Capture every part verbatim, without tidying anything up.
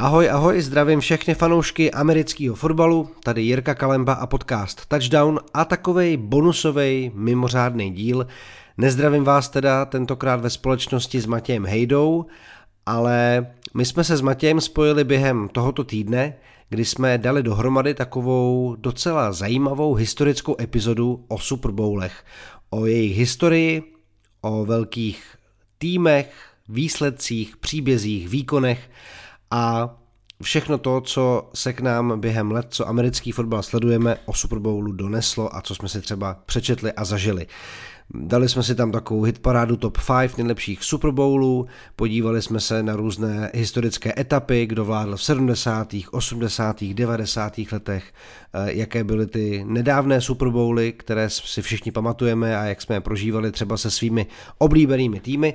Ahoj, ahoj, zdravím všechny fanoušky amerického fotbalu, tady Jirka Kalemba a podcast Touchdown a takovej bonusovej mimořádný díl. Nezdravím vás teda tentokrát ve společnosti s Matějem Hejdou, ale my jsme se s Matějem spojili během tohoto týdne, kdy jsme dali dohromady takovou docela zajímavou historickou epizodu o Super Bowlech, o jejich historii, o velkých týmech, výsledcích, příbězích, výkonech a všechno to, co se k nám během let, co americký fotbal sledujeme, o Super Bowlu doneslo a co jsme si třeba přečetli a zažili. Dali jsme si tam takovou hitparádu top pět nejlepších Super Bowlů, podívali jsme se na různé historické etapy, kdo vládl v sedmdesátých, osmdesátých, devadesátých letech, jaké byly ty nedávné Super Bowly, které si všichni pamatujeme a jak jsme je prožívali třeba se svými oblíbenými týmy,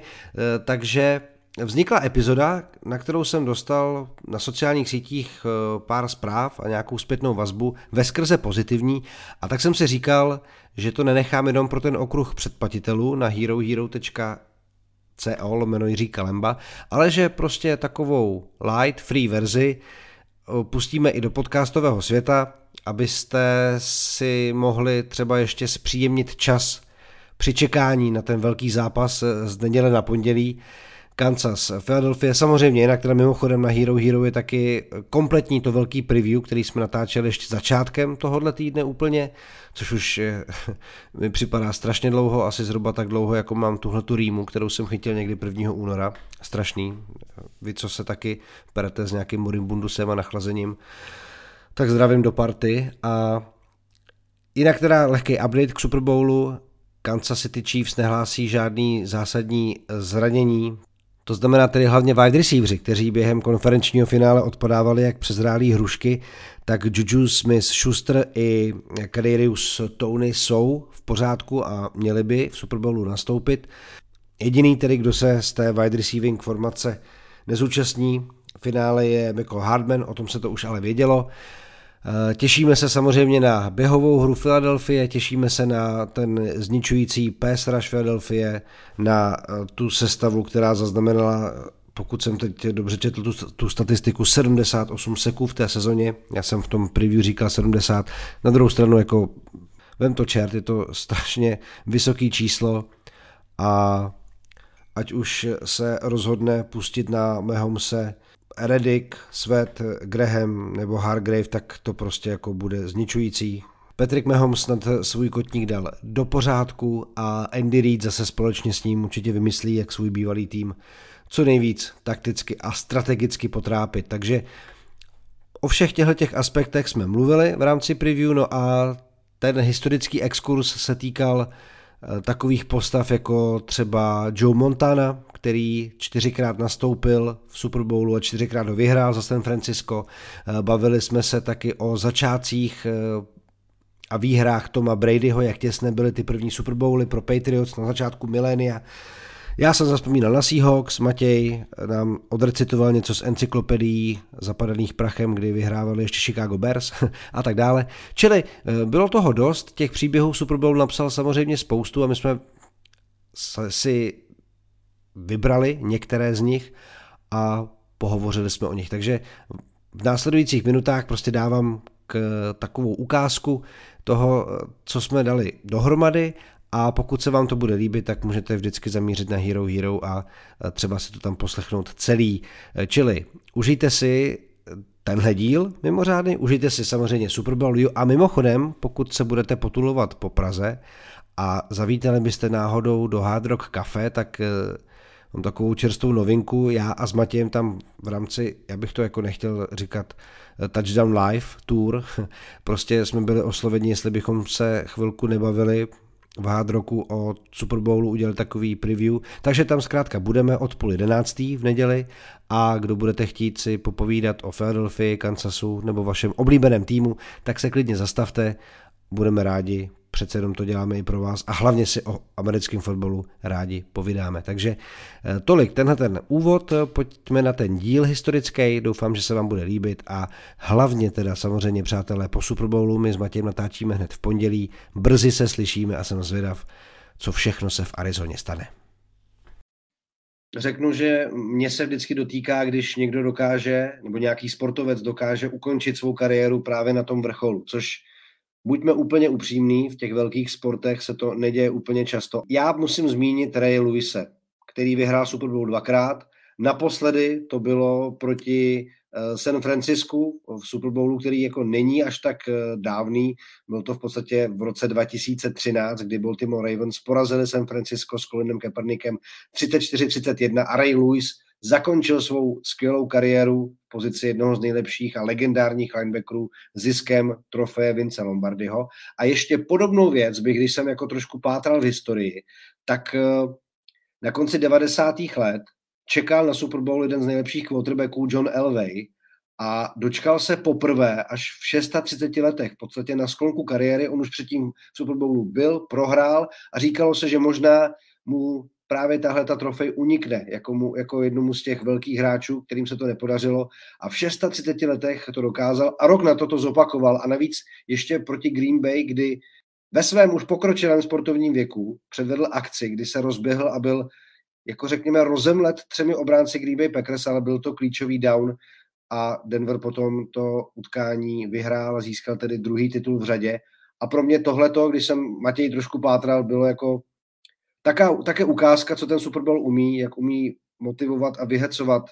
takže vznikla epizoda, na kterou jsem dostal na sociálních sítích pár zpráv a nějakou zpětnou vazbu veskrze pozitivní a tak jsem si říkal, že to nenechám jenom pro ten okruh předplatitelů na herohero tečka co lomeno Jirka Kalemba, ale že prostě takovou light free verzi pustíme i do podcastového světa, abyste si mohli třeba ještě zpříjemnit čas při čekání na ten velký zápas z neděle na pondělí Kansas, Philadelphia, samozřejmě jinak teda mimochodem na Hero Hero je taky kompletní to velký preview, který jsme natáčeli ještě začátkem tohohle týdne úplně, což už je, mi připadá strašně dlouho, asi zhruba tak dlouho, jako mám tuhletu rýmu, kterou jsem chytil někdy prvního února, strašný, vy co se taky perete s nějakým morimbundusem a nachlazením, tak zdravím do party a jinak teda lehký update k Super Bowlu, Kansas City Chiefs nehlásí žádný zásadní zranění. To znamená tedy hlavně wide receiveri, kteří během konferenčního finále odpadávali jak přezrálí hrušky, tak Juju Smith-Schuster i Kadarius Toney jsou v pořádku a měli by v Super Bowlu nastoupit. Jediný tedy, kdo se z té wide receiving formace nezúčastní v finále je Michael Hardman, o tom se to už ale vědělo. Těšíme se samozřejmě na běhovou hru Philadelphie, těšíme se na ten zničující pass rush Philadelphie, na tu sestavu, která zaznamenala, pokud jsem teď dobře četl tu, tu statistiku, sedmdesát osm seků v té sezóně, já jsem v tom preview říkal sedmdesát, na druhou stranu jako vem to čert, je to strašně vysoký číslo a ať už se rozhodne pustit na Mahomese Reddick, Svet, Graham nebo Hargrave, tak to prostě jako bude zničující. Patrick Mahomes snad svůj kotník dal do pořádku a Andy Reid zase společně s ním určitě vymyslí, jak svůj bývalý tým co nejvíc takticky a strategicky potrápit. Takže o všech těchto aspektech jsme mluvili v rámci preview, no a ten historický exkurs se týkal takových postav jako třeba Joe Montana, který čtyřikrát nastoupil v Super Bowlu a čtyřikrát ho vyhrál za San Francisco. Bavili jsme se taky o začátcích a výhrách Toma Bradyho, jak těsné byly ty první Super Bowly pro Patriots na začátku milénia. Já jsem zapomínal na Seahawks, Matěj nám odrecitoval něco z encyklopedií zapadaných prachem, kdy vyhrávali ještě Chicago Bears a tak dále. Čili bylo toho dost, těch příběhů Super Bowl napsal samozřejmě spoustu a my jsme si vybrali některé z nich a pohovořili jsme o nich. Takže v následujících minutách prostě dávám k takovou ukázku toho, co jsme dali dohromady. A pokud se vám to bude líbit, tak můžete vždycky zamířit na Hero Hero a třeba si to tam poslechnout celý. Čili užijte si tenhle díl mimořádný, užijte si samozřejmě Super Bowl a mimochodem, pokud se budete potulovat po Praze a zavítali byste náhodou do Hard Rock Café, tak mám takovou čerstvou novinku, já a s Matějem tam v rámci, já bych to jako nechtěl říkat, Touchdown Live Tour, prostě jsme byli osloveni, jestli bychom se chvilku nebavili v Hard Rocku o Super Bowlu, udělali takový preview, takže tam zkrátka budeme od půl jedenáctý v neděli a kdo budete chtít si popovídat o Philadelphii, Kansasu nebo vašem oblíbeném týmu, tak se klidně zastavte, budeme rádi, přece jenom to děláme i pro vás a hlavně si o americkém fotbalu rádi povídáme. Takže tolik tenhle ten úvod, pojďme na ten díl historický, doufám, že se vám bude líbit a hlavně teda samozřejmě přátelé po Super Bowlu, my s Matějem natáčíme hned v pondělí, brzy se slyšíme a jsem zvědav, co všechno se v Arizoně stane. řeknu, že mě se vždycky dotýká, když někdo dokáže, nebo nějaký sportovec dokáže ukončit svou kariéru právě na tom vrcholu, což buďme úplně upřímní, v těch velkých sportech se to neděje úplně často. Já musím zmínit Ray Lewise, který vyhrál Super Bowl dvakrát. Naposledy to bylo proti San Francisku v Super Bowlu, který jako není až tak dávný. Byl to v podstatě v roce dva tisíce třináct, kdy Baltimore Ravens porazili San Francisco s Colinem Kaepernickem třicet čtyři třicet jedna a Ray Lewis zakončil svou skvělou kariéru v pozici jednoho z nejlepších a legendárních linebackerů ziskem trofeje Vince Lombardiho. A ještě podobnou věc bych, když jsem jako trošku pátral v historii, tak na konci devadesátých let čekal na Super Bowl jeden z nejlepších quarterbacků John Elway a dočkal se poprvé až v třiceti šesti letech, v podstatě na sklonku kariéry. On už předtím v Super Bowlu byl, prohrál a říkalo se, že možná mu právě tahle ta trofej unikne jako, mu, jako jednomu z těch velkých hráčů, kterým se to nepodařilo, a v třiceti šesti letech to dokázal a rok na to to zopakoval a navíc ještě proti Green Bay, kdy ve svém už pokročilém sportovním věku předvedl akci, kdy se rozběhl a byl, jako řekněme, rozemlet třemi obránci Green Bay Packers, ale byl to klíčový down a Denver potom to utkání vyhrál a získal tedy druhý titul v řadě. A pro mě tohleto, když jsem Matěj trošku pátral, bylo jako taká, také ukázka, co ten Super Bowl umí, jak umí motivovat a vyhecovat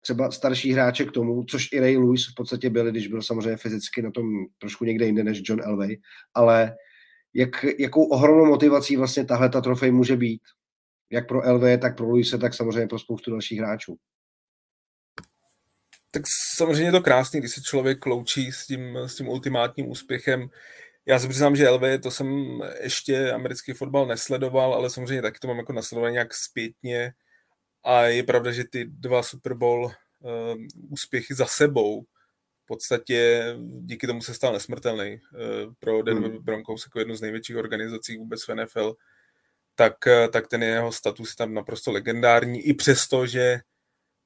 třeba starší hráče k tomu, což i Ray Lewis v podstatě byl, když byl samozřejmě fyzicky na tom trošku někde jinde než John Elway, ale jak, jakou ohromnou motivací vlastně tahle ta trofej může být, jak pro Elway, tak pro Lewise, tak samozřejmě pro spoustu dalších hráčů. Tak samozřejmě je to krásný, když se člověk loučí s tím, s tím ultimátním úspěchem. Já se přiznám, že Elway, to jsem ještě americký fotbal nesledoval, ale samozřejmě taky to mám jako nasledované nějak zpětně a je pravda, že ty dva Super Bowl uh, úspěchy za sebou v podstatě díky tomu se stal nesmrtelný uh, pro Denver hmm. Broncos jako jednu z největších organizací vůbec v N F L. Tak, tak ten jeho status je tam naprosto legendární, i přesto, že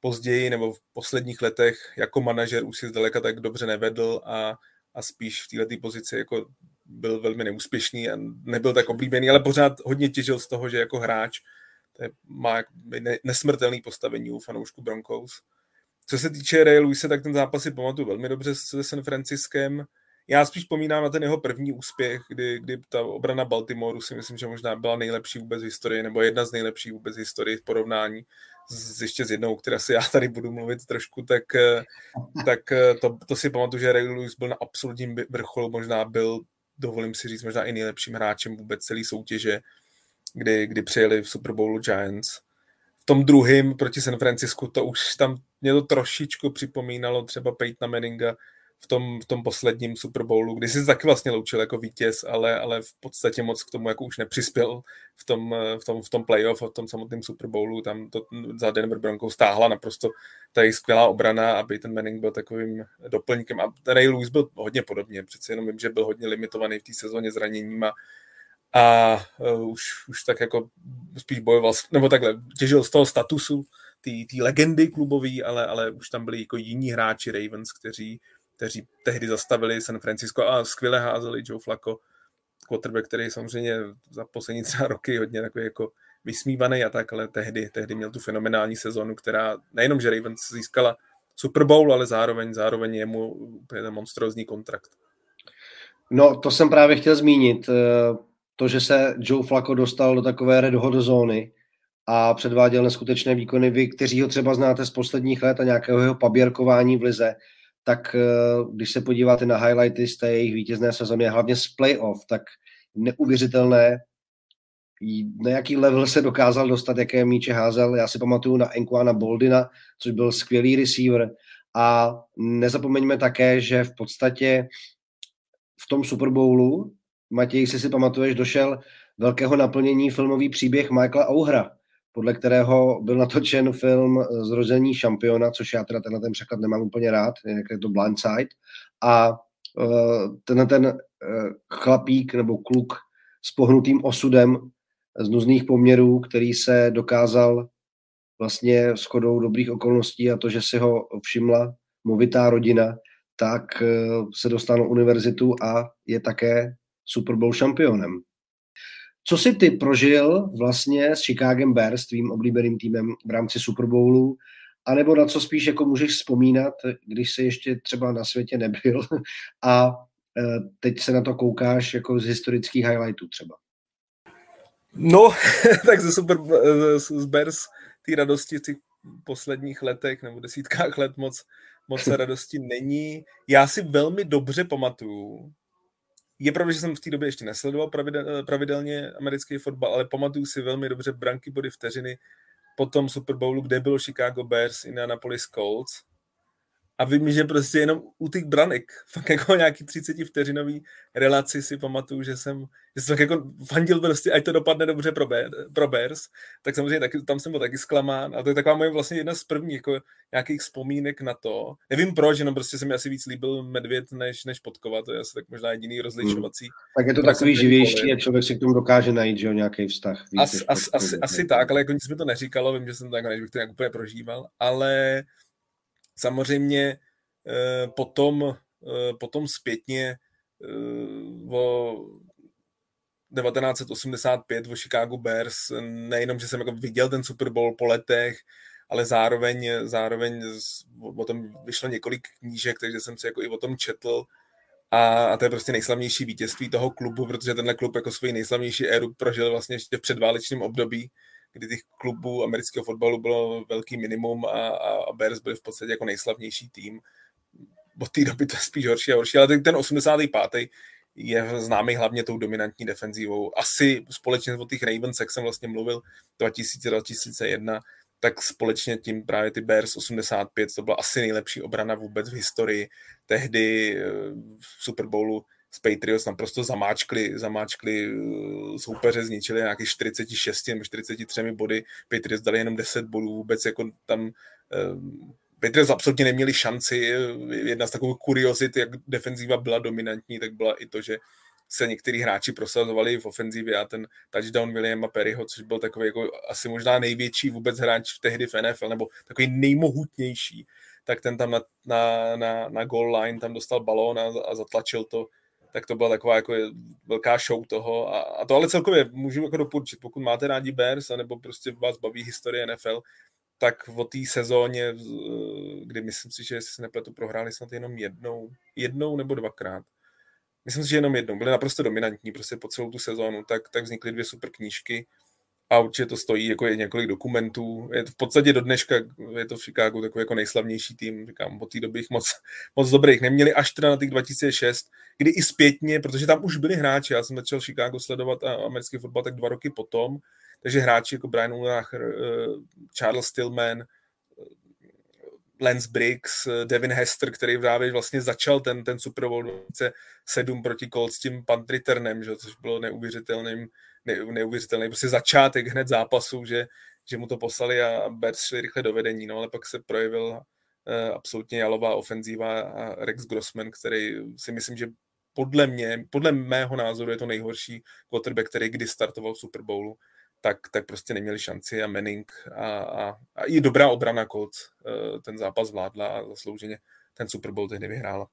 později nebo v posledních letech jako manažer už si zdaleka tak dobře nevedl a, a spíš v této pozici jako byl velmi neúspěšný a nebyl tak oblíbený, ale pořád hodně těžil z toho, že jako hráč to je, má nesmrtelný postavení u fanoušku Broncos. Co se týče Ray Lewise, tak ten zápas si pamatuju velmi dobře se San Franciskem. Já spíš vzpomínám na ten jeho první úspěch, kdy, kdy ta obrana Baltimoru si myslím, že možná byla nejlepší vůbec v historii, nebo jedna z nejlepších vůbec v historii v porovnání s ještě s jednou, která si já tady budu mluvit trošku, tak, tak to, to si pamatuju, že Ray Lewis byl na absolutním vrcholu, možná byl, dovolím si říct, možná i nejlepším hráčem vůbec celé soutěže, kdy, kdy přijeli v Super Bowlu Giants. V tom druhém proti San Francisku, to už tam mě to trošičku připomínalo třeba Peytona Manninga, v tom, v tom posledním Super Bowlu, kdy si taky vlastně loučil jako vítěz, ale, ale v podstatě moc k tomu jako už nepřispěl v tom, v tom, v tom playoff a v tom samotném Super Bowlu. Tam to za Denver Broncos stáhla naprosto tady skvělá obrana, aby ten Manning byl takovým doplňkem. A Ray Lewis byl hodně podobně, přece jenom vím, že byl hodně limitovaný v té sezóně zraněníma a už, už tak jako spíš bojoval, nebo takhle těžil z toho statusu té legendy klubový, ale, ale už tam byli jako jiní hráči Ravens, kteří kteří tehdy zastavili San Francisco a skvěle házeli. Joe Flacco, quarterback, který samozřejmě za poslední třeba roky hodně takový jako vysmívaný a tak, ale tehdy, tehdy měl tu fenomenální sezonu, která nejenom, že Ravens získala Super Bowl, ale zároveň, zároveň je mu úplně ten monstrózní kontrakt. No, to jsem právě chtěl zmínit. To, že se Joe Flacco dostal do takové red hot zóny a předváděl neskutečné výkony, vy, kteří ho třeba znáte z posledních let a nějakého jeho paběrkování v lize, tak když se podíváte na highlighty z té jejich vítězné sezóny, hlavně z playoff, tak neuvěřitelné, na jaký level se dokázal dostat, jaké míče házel. Já si pamatuju na Anquana Boldina, což byl skvělý receiver. A nezapomeňme také, že v podstatě v tom Super Bowlu, Matěj, si si pamatuješ, došel velkého naplnění filmový příběh Michaela Ohra, podle kterého byl natočen film Zrození šampiona, což já teda tenhle ten překlad nemám úplně rád, je to Blindside. A tenhle ten chlapík nebo kluk s pohnutým osudem z nuzných poměrů, který se dokázal vlastně shodou dobrých okolností a to, že si ho všimla movitá rodina, tak se dostal na univerzitu a je také Super Bowl šampionem. Co jsi ty prožil vlastně s Chicagem Bears, tvým oblíbeným týmem v rámci Super Bowlu, anebo na co spíš jako můžeš vzpomínat, když jsi ještě třeba na světě nebyl a teď se na to koukáš jako z historických highlightů třeba? No, tak ze Super z Bears ty radosti v těch posledních letech nebo desítkách let moc, moc radosti není. Já si velmi dobře pamatuju, je pravda, že jsem v té době ještě nesledoval pravidelně americký fotbal, ale pamatuju si velmi dobře branky, body, vteřiny po tom Super Bowlu, kde bylo Chicago Bears, Indianapolis Colts. A vím, že prostě jenom u těch branek, fakt jako nějaký třicet vteřinový relaci si pamatuju, že jsem, že jsem jako fandil prostě, ať to dopadne dobře pro, Bear, pro Bears, tak samozřejmě taky, tam jsem byl taky zklamán. A to je taková moje vlastně jedna z prvních jako nějakých vzpomínek na to. Nevím proč, jenom prostě se mi asi víc líbil medvěd než, než podkova, to je asi tak možná jediný rozlišovací. Hmm. Tak je to takový živější a člověk si k tomu dokáže najít, že jo, nějaký vztah. As, as, as, asi, asi tak, ale jako nic mi to neříkalo, vím, že jsem to jako, než bych to nějak úplně prožíval, ale... Samozřejmě potom, potom zpětně o devatenáct osmdesát pět o Chicago Bears, nejenom, že jsem jako viděl ten Super Bowl po letech, ale zároveň, zároveň o tom vyšlo několik knížek, takže jsem si jako i o tom četl. A, a to je prostě nejslavnější vítězství toho klubu, protože tenhle klub jako svoji nejslavnější éru prožil vlastně ještě v předválečném období, kdy těch klubů amerického fotbalu bylo velký minimum a, a Bears byli v podstatě jako nejslavnější tým. Od té doby to je spíš horší a horší, ale ten osmdesátý pátý je známý hlavně tou dominantní defenzívou. Asi společně od těch Ravens, jak jsem vlastně mluvil, dva tisíce, dva tisíce jedna, tak společně tím právě ty Bears osmdesát pět, to byla asi nejlepší obrana vůbec v historii. Tehdy v Super Bowlu z Patriots tam prostě zamáčkli, zamáčkli soupeře, zničili nějaký čtyřicet šest, čtyřicet tři body, Patriots dali jenom deset bodů, vůbec jako tam um, Patriots absolutně neměli šanci. Jedna z takových kuriozit, jak defenzíva byla dominantní, tak byla i to, že se některý hráči prosazovali v ofenzivě a ten touchdown Williama Perryho, což byl takový jako asi možná největší vůbec hráč v tehdy v N F L, nebo takový nejmohutnější, tak ten tam na, na, na, na goal line tam dostal balón a, a zatlačil to. Tak to byla taková jako velká show toho. A, a to ale celkově můžu jako doporučit. Pokud máte rádi Bears, anebo prostě vás baví historie N F L, tak o té sezóně, kdy myslím si, že jestli se nepletu, prohráli snad jenom jednou, jednou nebo dvakrát. Myslím si, že jenom jednou. Byli naprosto dominantní prostě po celou tu sezónu, tak, tak vznikly dvě super knížky a určitě to stojí jako je několik dokumentů. Je to v podstatě do dneška, je to v Chicagu takový jako nejslavnější tým, říkám, od té doby jich moc, moc dobrých neměli, až teda na těch dva tisíce šest, kdy i zpětně, protože tam už byli hráči, já jsem začal Chicago sledovat a americký fotbal tak dva roky potom, takže hráči jako Brian Urlacher, Charles Tillman, Lance Briggs, Devin Hester, který právě vlastně začal ten, ten Super Bowl dvacet sedm proti Colts tím punt returnem, že? Což bylo neuvěřitelným, neuvěřitelný prostě začátek hned zápasu, že, že mu to poslali a Bears šli rychle do vedení, no ale pak se projevil uh, absolutně jalová ofenzíva a Rex Grossman, který si myslím, že podle mě, podle mého názoru je to nejhorší quarterback, který kdy startoval v Super Bowlu, tak, tak prostě neměli šanci a Manning a, a, a i dobrá obrana Colts uh, ten zápas vládla a zaslouženě ten Super Bowl tehdy vyhrála.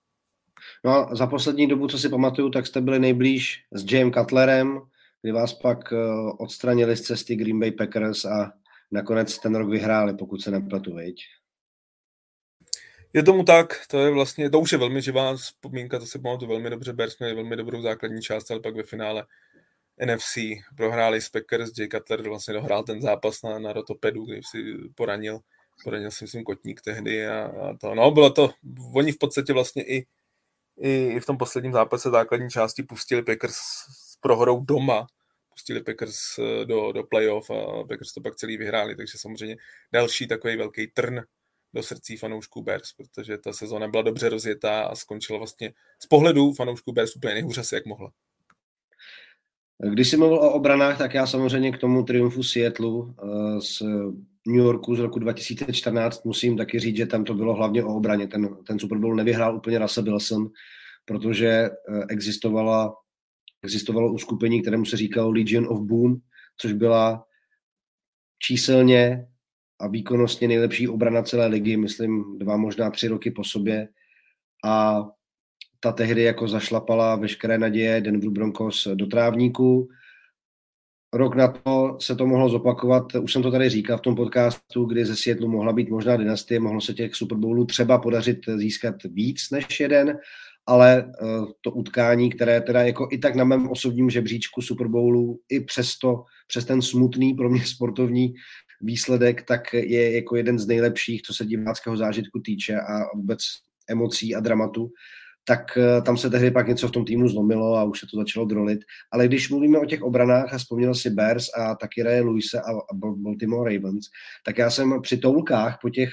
No a za poslední dobu, co si pamatuju, tak jste byli nejblíž s Jayem Cutlerem, kdy vás pak odstranili z cesty Green Bay Packers a nakonec ten rok vyhráli, pokud se nepletu, viď? Je tomu tak, to je vlastně, to už je velmi živá vzpomínka, to si pamatuju velmi dobře, Bears měli velmi dobrou základní část, ale pak ve finále N F C prohráli s Packers, Jay Cutler vlastně dohrál ten zápas na, na rotopedu, když si poranil, poranil si myslím kotník tehdy a, a to, no bylo to, oni v podstatě vlastně i, i v tom posledním zápase základní části pustili Packers prohrou doma, pustili Packers do, do playoff a Packers to pak celý vyhráli, takže samozřejmě další takový velký trn do srdcí fanoušků Bears, protože ta sezóna byla dobře rozjetá a skončila vlastně z pohledu fanoušků Bears úplně nejhůř asi jak mohla. Když jsi mluvil o obranách, tak já samozřejmě k tomu triumfu Seattlu z New Yorku z roku dva tisíce čtrnáct musím taky říct, že tam to bylo hlavně o obraně. Ten, ten Super Bowl nevyhrál úplně Russell Wilson, protože existovala Existovalo uskupení, kterému se říkalo Legion of Boom, což byla číselně a výkonnostně nejlepší obrana celé ligy, myslím dva, možná tři roky po sobě. A ta tehdy jako zašlapala veškeré naděje Denver Broncos do trávníku Rok na to se to mohlo zopakovat, už jsem to tady říkal v tom podcastu, kdy ze Seattlu mohla být možná dynastie, mohlo se těch Super Bowlů třeba podařit získat víc než jeden, ale to utkání, které teda jako i tak na mém osobním žebříčku Super Bowlů, i přesto, přes ten smutný pro mě sportovní výsledek, tak je jako jeden z nejlepších, co se diváckého zážitku týče a vůbec emocí a dramatu, tak tam se tehdy pak něco v tom týmu zlomilo a už se to začalo drolit. Ale když mluvíme o těch obranách a vzpomněl si Bears a taky Ray Lewise a Baltimore Ravens, tak já jsem při toulkách po těch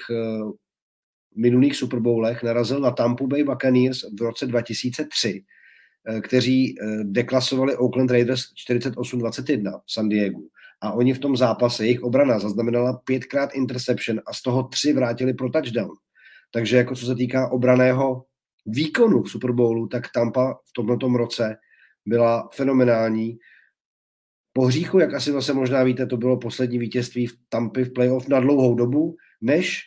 minulých Super Bowlech narazil na Tampa Bay Buccaneers v roce dva tisíce tři, kteří deklasovali Oakland Raiders čtyřicet osm dvacet jedna v San Diego. A oni v tom zápase, jejich obrana zaznamenala pětkrát interception a z toho tři vrátili pro touchdown. Takže jako co se týká obraného výkonu v Super Bowlu, tak Tampa v tomhletom roce byla fenomenální. Po hříchu, jak asi zase možná víte, to bylo poslední vítězství v Tampy v playoff na dlouhou dobu, než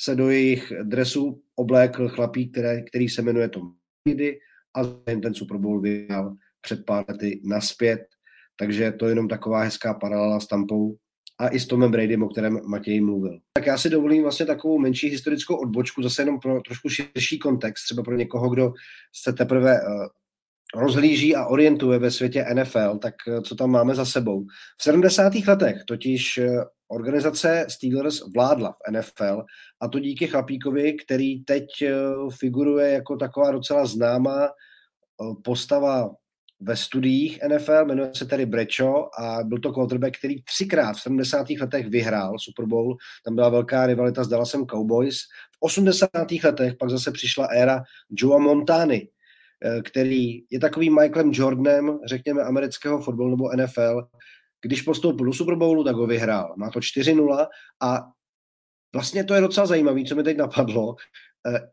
se do jejich dresu oblékl chlapík, které, který se jmenuje Tom Brady a ten Super Bowl vyhrál před pár lety nazpět. Takže to je jenom taková hezká paralela s Tampou a i s Tomem Bradym, o kterém Matěj mluvil. Tak já si dovolím vlastně takovou menší historickou odbočku, zase jenom pro trošku širší kontext, třeba pro někoho, kdo se teprve rozhlíží a orientuje ve světě N F L, tak co tam máme za sebou. V sedmdesátých letech totiž organizace Steelers vládla v N F L a to díky chlapíkovi, který teď figuruje jako taková docela známá postava ve studiích N F L, jmenuje se tedy Bradshaw a byl to quarterback, který třikrát v sedmdesátých letech vyhrál Super Bowl, tam byla velká rivalita s Dallasem Cowboys. V osmdesátých letech pak zase přišla éra Joea Montany, který je takovým Michaelem Jordanem, řekněme, amerického fotbalu nebo N F L. Když postoupil do Super Bowlu, tak ho vyhrál. Má to čtyři nula a vlastně to je docela zajímavé, co mi teď napadlo.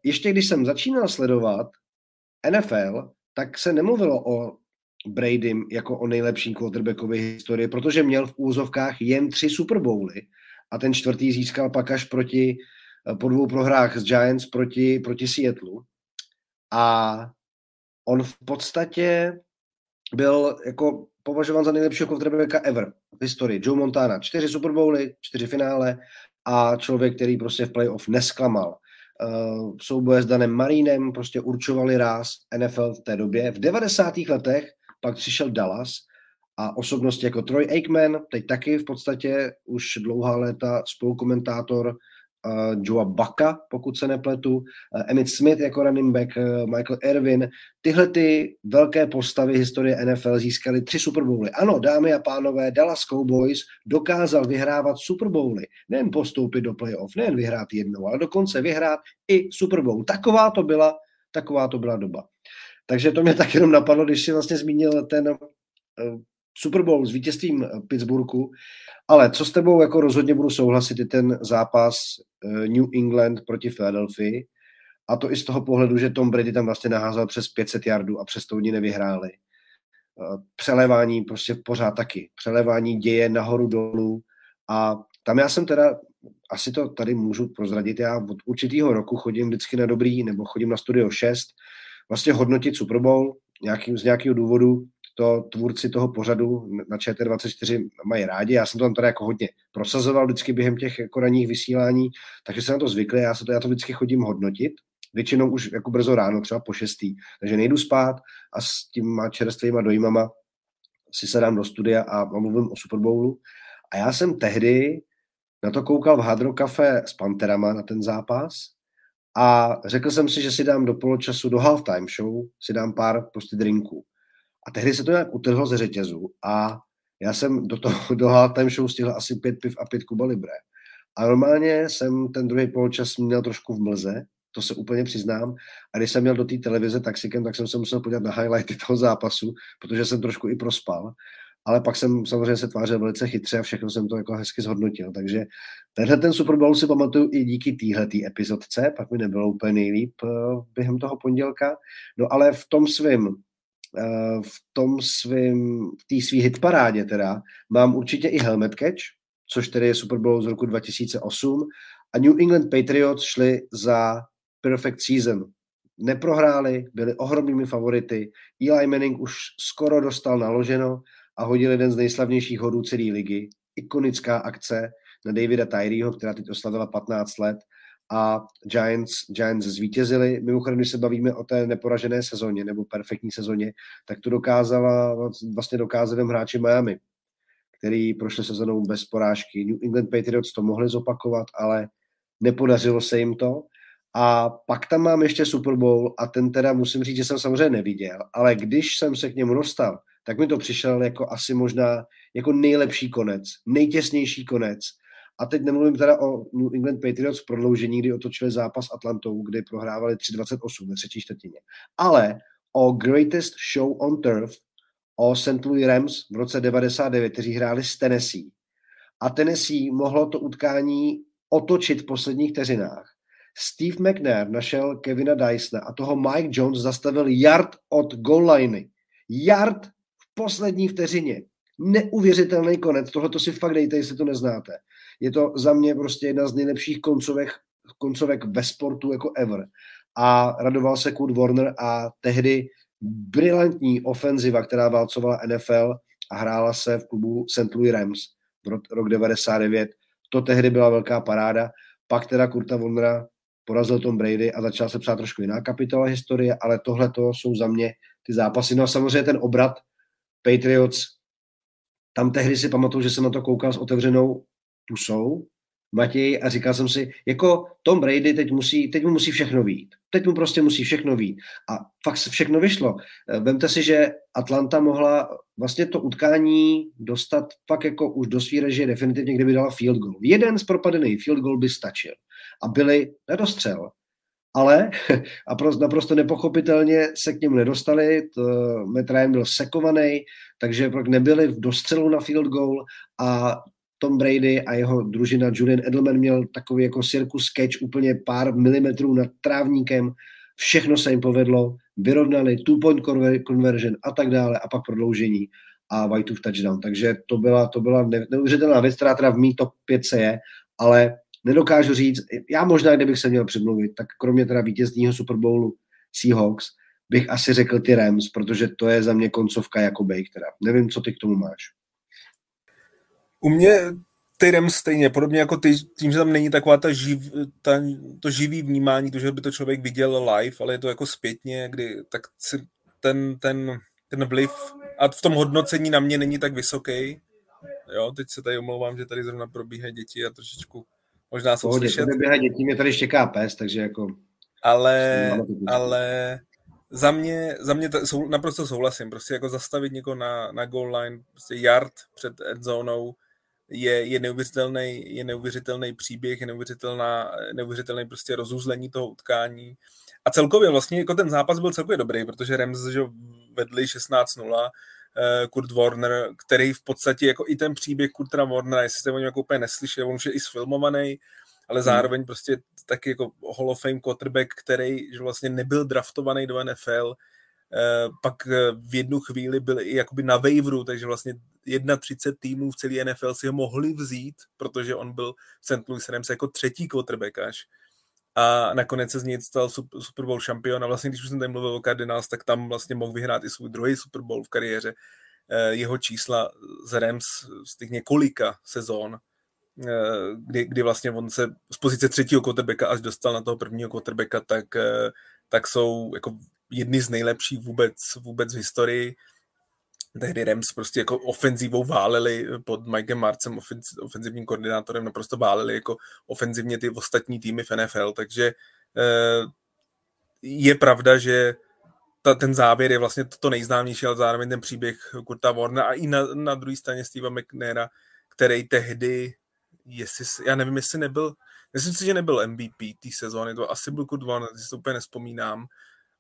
Ještě když jsem začínal sledovat N F L, tak se nemluvilo o Bradym jako o nejlepší quarterbackově historii, protože měl v úvozovkách jen tři Super Bowly a ten čtvrtý získal pak až proti, po dvou prohrách z Giants proti, proti Seattlu. A on v podstatě byl jako považován za nejlepšího quarterbacka ever v historii. Joe Montana, čtyři Super Bowly, čtyři finále a člověk, který prostě v playoff nesklamal. Souboje s Danem Marínem prostě určovali ráz N F L v té době. V devadesátých letech pak přišel Dallas a osobnosti jako Troy Aikman, teď taky v podstatě už dlouhá léta spolukomentátor uh, Joea Bucka, pokud se nepletu, uh, Emmitt Smith jako running back, uh, Michael Irvin. Tyhle ty velké postavy historie N F L získaly tři Super Bowly. Ano, dámy a pánové, Dallas Cowboys dokázal vyhrávat Super Bowly. Nejen postoupit do playoff, nejen vyhrát jednou, ale dokonce vyhrát i Super Bowl. Taková to byla, taková to byla doba. Takže to mě tak jenom napadlo, když si vlastně zmínil ten uh, Super Bowl s vítězstvím Pittsburghu. Ale co s tebou jako rozhodně budu souhlasit, je ten zápas uh, New England proti Philadelphii. A to i z toho pohledu, že Tom Brady tam vlastně naházal přes pět set yardů a přesto oni nevyhráli. Uh, přelévání prostě pořád taky. Přelévání děje nahoru dolů. A tam já jsem teda, asi to tady můžu prozradit, já od určitýho roku chodím vždycky na dobrý, nebo chodím na Studio šest, vlastně hodnotit Super Bowl nějaký, z nějakého důvodu, to tvůrci toho pořadu na Č T dvacet čtyři mají rádi. Já jsem to tam tady jako hodně prosazoval vždycky během těch jako ranních vysílání, takže jsem na to zvyklý, já, se to, já to vždycky chodím hodnotit, většinou už jako brzo ráno, třeba po šestý, takže nejdu spát a s těma čerstvýma dojímama si sedám do studia a mluvím o Super Bowlu. A já jsem tehdy na to koukal v Hard Rock Café s Panterama na ten zápas, a řekl jsem si, že si dám do poločasu, do halftime show, si dám pár prostě drinků. A tehdy se to nějak utrhlo ze řetězu a já jsem do toho do halftime show stihl asi pět piv a pět Cuba Libre. A normálně jsem ten druhý poločas měl trošku v mlze, to se úplně přiznám. A když jsem měl do té televize taxikem, tak jsem se musel podívat na highlighty toho zápasu, protože jsem trošku i prospal. Ale pak jsem samozřejmě se tvářil velice chytře a všechno jsem to jako hezky zhodnotil. Takže tenhle ten Super Bowl si pamatuju i díky téhletý epizodce, pak mi nebylo úplně nejlíp během toho pondělka. No ale v tom svým, v tom svým, v té svý hitparádě teda, mám určitě i Helmet Catch, což tedy je Super Bowl z roku dva tisíce osm a New England Patriots šli za Perfect Season. Neprohráli, byli ohromnými favority, Eli Manning už skoro dostal naloženo, a hodil jeden z nejslavnějších hodů celé ligy. Ikonická akce na Davida Tyreeho, která teď oslavila patnáct let, a Giants, Giants zvítězili. Mimochodem, když se bavíme o té neporažené sezóně nebo perfektní sezóně, tak to dokázala vlastně dokázalým hráči Miami, který prošli sezónou bez porážky. New England Patriots to mohli zopakovat, ale nepodařilo se jim to. A pak tam mám ještě Super Bowl a ten teda musím říct, že jsem samozřejmě neviděl, ale když jsem se k němu dostal, tak mi to přišel jako asi možná jako nejlepší konec, nejtěsnější konec. A teď nemluvím teda o New England Patriots v prodloužení, kdy otočili zápas s Atlantou, kdy prohrávali tři dvacet osm ve třetí čtvrtině. Ale o Greatest Show on Turf, o Saint Louis Rams v roce devadesát devět, kteří hráli s Tennessee. A Tennessee mohlo to utkání otočit v posledních vteřinách. Steve McNair našel Kevina Dysona a toho Mike Jones zastavil yard od goal liney. Yard v poslední vteřině. Neuvěřitelný konec. Tohle to si fakt dejte, jestli to neznáte. Je to za mě prostě jedna z nejlepších koncovek, koncovek ve sportu jako ever. A radoval se Kurt Warner a tehdy brilantní ofenziva, která válcovala N F L a hrála se v klubu Saint Louis Rams rok devadesát devět. To tehdy byla velká paráda. Pak teda Kurta Warnera porazil Tom Brady a začal se psát trošku jiná kapitola historie, ale tohle to jsou za mě ty zápasy. No a samozřejmě ten obrat Patriots, tam tehdy si pamatuju, že jsem na to koukal s otevřenou pusou, Matěj, a říkal jsem si, jako Tom Brady teď, musí, teď mu musí všechno vyjít. Teď mu prostě musí všechno vyjít. A fakt se všechno vyšlo. Vemte si, že Atlanta mohla vlastně to utkání dostat fakt jako už do svý režie definitivně, kdyby dala field goal. Jeden z propadených field goal by stačil. A byli nedostřel. Ale a prost, naprosto nepochopitelně se k němu nedostali, Matt Ryan byl sekovaný, takže nebyli v dostřelu na field goal a Tom Brady a jeho družina Julian Edelman měl takový jako circus catch úplně pár milimetrů nad trávníkem. Všechno se jim povedlo, vyrovnali two-point conversion a tak dále a pak prodloužení a Whiteův touchdown. Takže to byla, to byla neuvěřitelná věc, která teda v mý top pět se je, ale nedokážu říct, já možná, kdybych se měl přimluvit, tak kromě teda vítězního Super Bowlu Seahawks bych asi řekl ty Rams, protože to je za mě koncovka jako bejk teda. Nevím, co ty k tomu máš. U mě ty Rams stejně, podobně jako ty, tím, že tam není taková ta, živ, ta to živý vnímání, to, že by to člověk viděl live, ale je to jako zpětně, kdy tak ten, ten, ten vliv a v tom hodnocení na mě není tak vysoký. Jo, teď se tady omlouvám, že tady zrovna probíhají děti a trošičku možná jsou slyšet. Pohodě, probíhají děti, mě tady štěká pes, takže jako... Ale, ale za mě, za mě t- sou, naprosto souhlasím, prostě jako zastavit někoho na, na goal line, prostě yard před endzónou, je, je neuvěřitelný, je neuvěřitelný příběh, je neuvěřitelná, neuvěřitelné prostě rozuzlení toho utkání. A celkově vlastně jako ten zápas byl celkově dobrý, protože Rams že vedli šestnáct nula, eh, Kurt Warner, který v podstatě jako i ten příběh Kurta Warnera, jestli jste o něm jako úplně neslyšel, on už je i sfilmovaný, ale zároveň prostě taky jako Hall of Fame quarterback, který že vlastně nebyl draftovaný do N F L, eh, pak v jednu chvíli byl i jakoby na waiveru, takže vlastně třicet jedna týmů v celé N F L si ho mohli vzít, protože on byl v Saint Louis Rams jako třetí quarterback až. A nakonec se z něj stal Super Bowl šampion. A vlastně, když už jsem tady mluvil o Cardinals, tak tam vlastně mohl vyhrát i svůj druhý Super Bowl v kariéře. Jeho čísla z Rams z těch několika sezón, kdy, kdy vlastně on se z pozice třetího quarterbacka až dostal na toho prvního quarterbacka, tak, tak jsou jako jedni z nejlepších vůbec, vůbec v historii. Tehdy Rams prostě jako ofenzivou váleli pod Mikem Marcem, ofenzivním koordinátorem, naprosto váleli jako ofenzivně ty ostatní týmy v N F L, takže je pravda, že ta, ten závěr je vlastně to nejznámější, ale zároveň ten příběh Kurta Warnera a i na, na druhé straně Steva McNaira, který tehdy, jestli, já nevím, jestli nebyl, myslím si, že nebyl M V P té sezóny, to asi byl Kurt Warner, si to úplně nespomínám.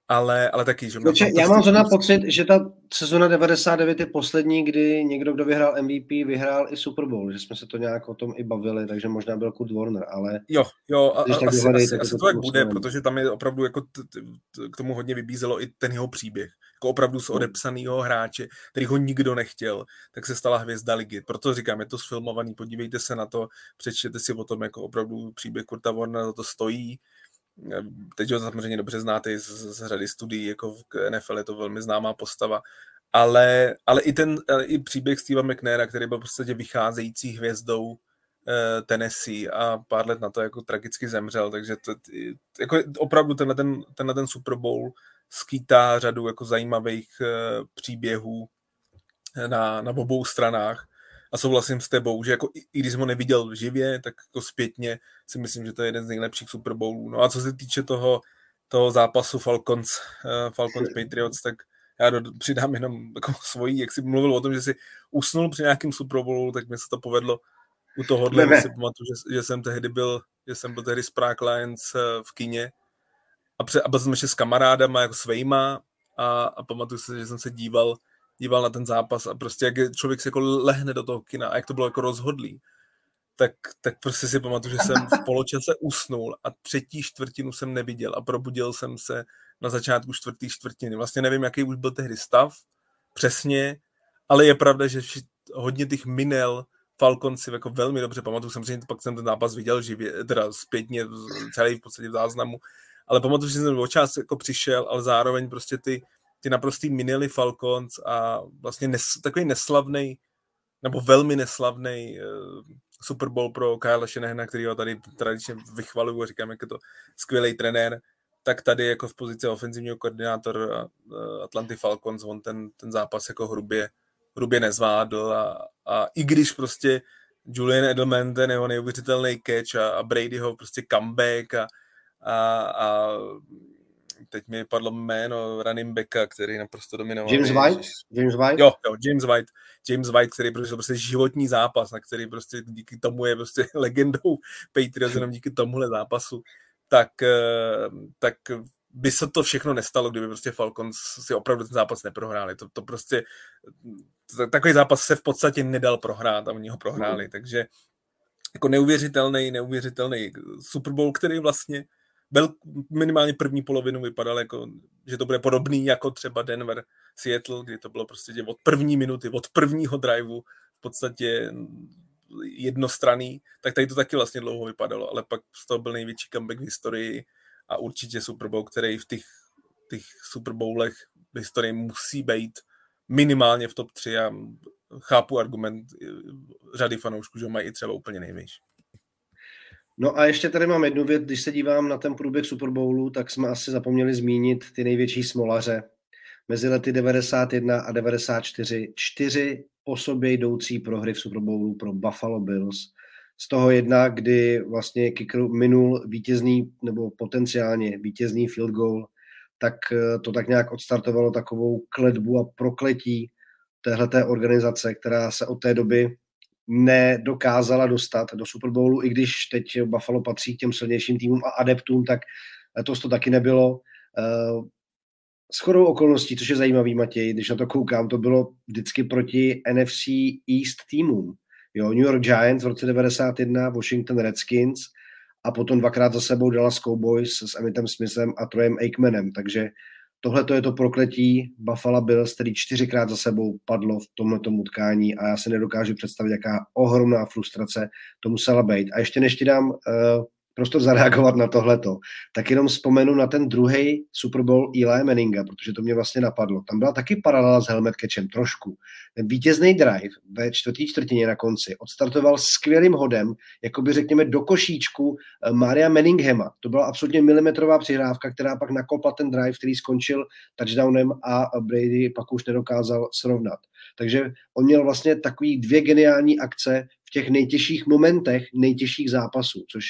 Ale, ale taky, že... Dobře, já mám zrovna pocit, že ta sezona devadesát devět je poslední, kdy někdo, kdo vyhrál M V P, vyhrál i Super Bowl, že jsme se to nějak o tom i bavili, takže možná byl Kurt Warner, ale... Jo, jo, a, asi, vyhledej, asi, asi to tak bude, protože tam je opravdu jako t, t, t, k tomu hodně vybízelo i ten jeho příběh. Jako opravdu z odepsanýho hráče, který ho nikdo nechtěl, tak se stala hvězda ligy. Proto říkám, je to sfilmovaný, podívejte se na to, přečtěte si o tom, jako opravdu příběh Kurta Warnera, za to stojí. Teď ho samozřejmě dobře znáte z, z řady studií, jako v N F L je to velmi známá postava ale, ale i ten i příběh Steva McNaira, který byl v podstatě vycházející hvězdou Tennessee a pár let na to jako tragicky zemřel, takže to, jako opravdu tenhle ten, tenhle ten Super Bowl skýtá řadu jako zajímavých příběhů na, na obou stranách a souhlasím s tebou, že jako i, i když jsem ho neviděl živě, tak jako zpětně si myslím, že to je jeden z nejlepších Super Bowlů. No a co se týče toho, toho zápasu Falcons, Falcons Patriots, tak já přidám jenom jako svojí, jak jsi mluvil o tom, že jsi usnul při nějakém Super Bowlu, tak mi se to povedlo u tohohle, ne, ne. Si pamatuju, že, že jsem tehdy byl, že jsem byl tehdy z Prague Lions v kině a, pře, a byl jsem ještě s kamarádama, jako svejma a, a pamatuju se, že jsem se díval, díval na ten zápas a prostě jak je, člověk se jako lehne do toho kina a jak to bylo jako rozhodlý, tak, tak prostě si pamatuju, že jsem v poločase usnul a třetí čtvrtinu jsem neviděl a probudil jsem se na začátku čtvrtý čtvrtiny. Vlastně nevím, jaký už byl tehdy stav, přesně, ale je pravda, že hodně těch minel Falcons si jako velmi dobře pamatuju, samozřejmě pak jsem ten zápas viděl živě, teda zpětně, celý v podstatě v záznamu, ale pamatuju, že jsem o čas jako přišel, ale zároveň prostě ty, ty naprostý minely Falcons a vlastně nes, takový neslavnej, nebo velmi neslavnej uh, Super Bowl pro Kyle Shanahana, který ho tady tradičně vychvaluju a říkám, jak je to skvělý trenér, tak tady jako v pozici ofenzivního koordinátora uh, Atlanty Falcons, on ten, ten zápas jako hrubě hrubě nezvádl a, a i když prostě Julian Edelman, ten jeho neuvěřitelný catch a, a Bradyho prostě comeback a, a, a teď mi padlo jméno running backa, který naprosto dominoval. James White? James White? Jo, jo, James White. James White, který prostě, prostě životní zápas, na který prostě díky tomu je prostě legendou Patriots, jenom díky tomuhle zápasu, tak, tak by se to všechno nestalo, kdyby prostě Falcons si opravdu ten zápas neprohráli. To, to prostě takový zápas se v podstatě nedal prohrát a oni ho prohráli, takže jako neuvěřitelný, neuvěřitelný Super Bowl, který vlastně byl minimálně první polovinu vypadal jako, že to bude podobný jako třeba Denver, Seattle, kdy to bylo prostě od první minuty, od prvního driveu v podstatě jednostranný, tak tady to taky vlastně dlouho vypadalo, ale pak z toho byl největší comeback v historii a určitě Super Bowl, který v těch, těch Super Bowlech v historii musí být minimálně v top tři a chápu argument řady fanoušků, že ho mají i třeba úplně nejvyšší. No a ještě tady mám jednu věc, když se dívám na ten průběh Super Bowlu, tak jsme asi zapomněli zmínit ty největší smolaře. Mezi lety devadesát jedna a devadesát čtyři čtyři po sobě jdoucí prohry v Super Bowlu pro Buffalo Bills. Z toho jedna, kdy vlastně kicker minul vítězný nebo potenciálně vítězný field goal, tak to tak nějak odstartovalo takovou kletbu a prokletí téhleté organizace, která se od té doby nedokázala dostat do Super Bowlu, i když teď Buffalo patří k těm silnějším týmům a adeptům, tak letos to taky nebylo. Shodou okolností, což je zajímavý, Matěj, když na to koukám, to bylo vždycky proti N F C East týmům. Jo, New York Giants v roce devadesát jedna, Washington Redskins a potom dvakrát za sebou Dallas Cowboys s Emmittem Smithem a Troyem Aikmanem, takže tohle to je to prokletí Buffalo Bills, který čtyřikrát za sebou padlo v tomto utkání a já se nedokážu představit, jaká ohromná frustrace to musela být. A ještě než ti dám uh, prostor zareagovat na tohleto, tak jenom vzpomenu na ten druhý Super Bowl Eli Manninga, protože to mě vlastně napadlo. Tam byla taky paralela s Helmet Catchem, trošku. Ten vítězný drive ve čtvrtý čtvrtině na konci odstartoval skvělým hodem, jakoby řekněme do košíčku Maria Manninghama. To byla absolutně milimetrová přihrávka, která pak nakopla ten drive, který skončil touchdownem a Brady pak už nedokázal srovnat. Takže on měl vlastně takový dvě geniální akce v těch nejtěžších momentech, nejtěžších zápasů, což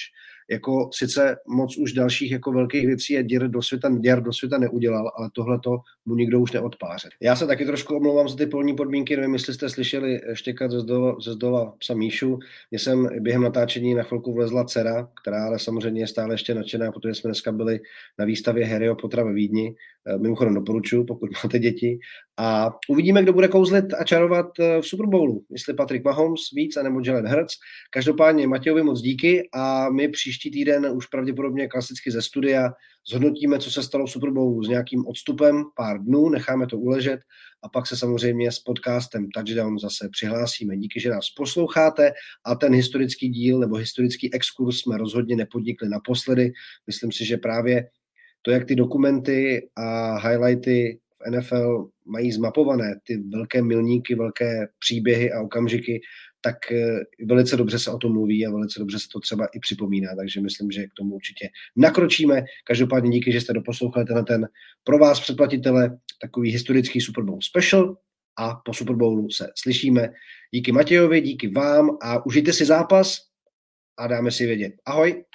jako sice moc už dalších jako velkých věcí a děr do světa, děr do světa neudělal, ale tohleto mu nikdo už neodpáře. Já se taky trošku omlouvám za ty polní podmínky, nevím, jestli jste slyšeli štěkat ze zdola, ze zdola psa Míšu. Mně jsem během natáčení na chvilku vlezla dcera, která ale samozřejmě je stále ještě nadšená, protože jsme dneska byli na výstavě Herio Potra ve Vídni. Mimochodem doporučuji, pokud máte děti. A uvidíme, kdo bude kouzlit a čarovat v Super Bowlu, jestli Patrick Mahomes víc, anebo Jalen Hurts. Každopádně Matějovi moc díky a my příští týden už pravděpodobně klasicky ze studia zhodnotíme, co se stalo v Super Bowlu s nějakým odstupem pár dnů, necháme to uležet a pak se samozřejmě s podcastem Touchdown zase přihlásíme. Díky, že nás posloucháte a ten historický díl nebo historický exkurs jsme rozhodně nepodnikli naposledy. Myslím si, že právě to, jak ty dokumenty a highlighty v N F L mají zmapované ty velké milníky, velké příběhy a okamžiky, tak velice dobře se o tom mluví a velice dobře se to třeba i připomíná, takže myslím, že k tomu určitě nakročíme. Každopádně díky, že jste doposlouchali tenhle ten pro vás, předplatitele, takový historický Super Bowl special a po Super Bowlu se slyšíme. Díky Matějovi, díky vám a užijte si zápas a dáme si vědět. Ahoj!